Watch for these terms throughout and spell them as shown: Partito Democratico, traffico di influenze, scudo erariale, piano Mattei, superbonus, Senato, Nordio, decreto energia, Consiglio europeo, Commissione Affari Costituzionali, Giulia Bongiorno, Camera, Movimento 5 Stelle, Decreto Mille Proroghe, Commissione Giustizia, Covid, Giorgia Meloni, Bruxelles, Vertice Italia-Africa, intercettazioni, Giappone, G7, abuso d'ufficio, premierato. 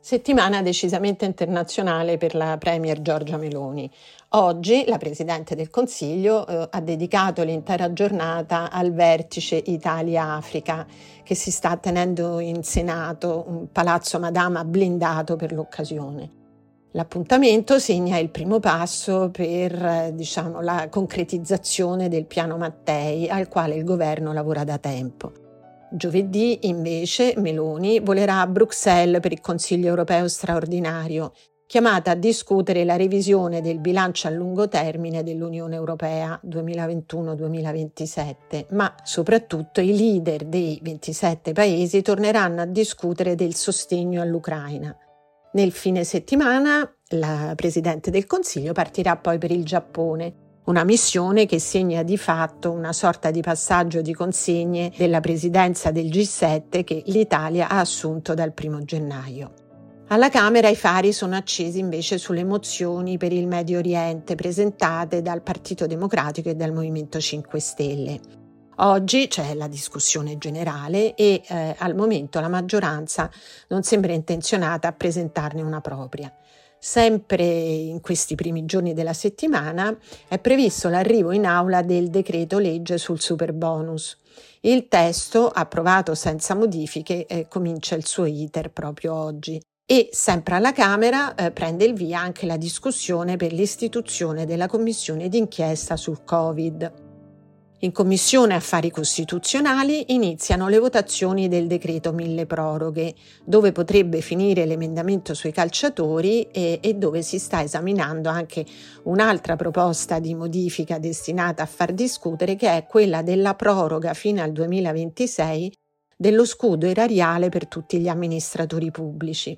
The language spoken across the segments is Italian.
Settimana decisamente internazionale per la Premier Giorgia Meloni. Oggi la Presidente del Consiglio ha dedicato l'intera giornata al Vertice Italia-Africa che si sta tenendo in Senato, un palazzo Madama blindato per l'occasione. L'appuntamento segna il primo passo per la concretizzazione del piano Mattei al quale il governo lavora da tempo. Giovedì, invece, Meloni volerà a Bruxelles per il Consiglio europeo straordinario, chiamata a discutere la revisione del bilancio a lungo termine dell'Unione europea 2021-2027, ma soprattutto i leader dei 27 paesi torneranno a discutere del sostegno all'Ucraina. Nel fine settimana la Presidente del Consiglio partirà poi per il Giappone, una missione che segna di fatto una sorta di passaggio di consegne della presidenza del G7 che l'Italia ha assunto dal 1° gennaio. Alla Camera i fari sono accesi invece sulle mozioni per il Medio Oriente presentate dal Partito Democratico e dal Movimento 5 Stelle. Oggi c'è la discussione generale e al momento la maggioranza non sembra intenzionata a presentarne una propria. Sempre in questi primi giorni della settimana è previsto l'arrivo in aula del decreto legge sul superbonus. Il testo, approvato senza modifiche, comincia il suo iter proprio oggi e sempre alla Camera prende il via anche la discussione per l'istituzione della commissione d'inchiesta sul Covid. In Commissione Affari Costituzionali iniziano le votazioni del Decreto Mille Proroghe, dove potrebbe finire l'emendamento sui calciatori e dove si sta esaminando anche un'altra proposta di modifica destinata a far discutere, che è quella della proroga fino al 2026 dello scudo erariale per tutti gli amministratori pubblici.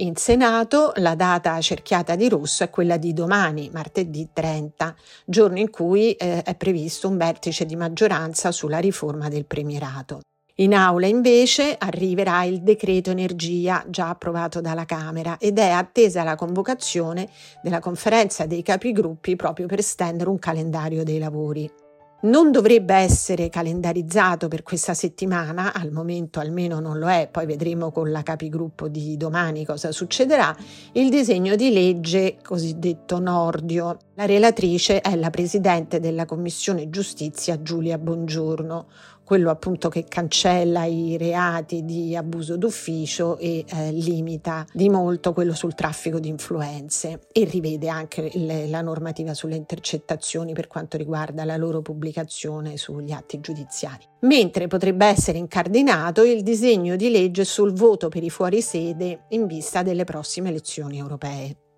In Senato la data cerchiata di rosso è quella di domani, martedì 30, giorno in cui è previsto un vertice di maggioranza sulla riforma del premierato. In aula invece arriverà il decreto energia già approvato dalla Camera ed è attesa la convocazione della conferenza dei capigruppi proprio per stendere un calendario dei lavori. Non dovrebbe essere calendarizzato per questa settimana, al momento almeno non lo è, poi vedremo con la capigruppo di domani cosa succederà, il disegno di legge cosiddetto Nordio. La relatrice è la Presidente della Commissione Giustizia Giulia Bongiorno, quello appunto che cancella i reati di abuso d'ufficio e limita di molto quello sul traffico di influenze e rivede anche la normativa sulle intercettazioni per quanto riguarda la loro pubblicazione sugli atti giudiziari. Mentre potrebbe essere incardinato il disegno di legge sul voto per i fuorisede in vista delle prossime elezioni europee.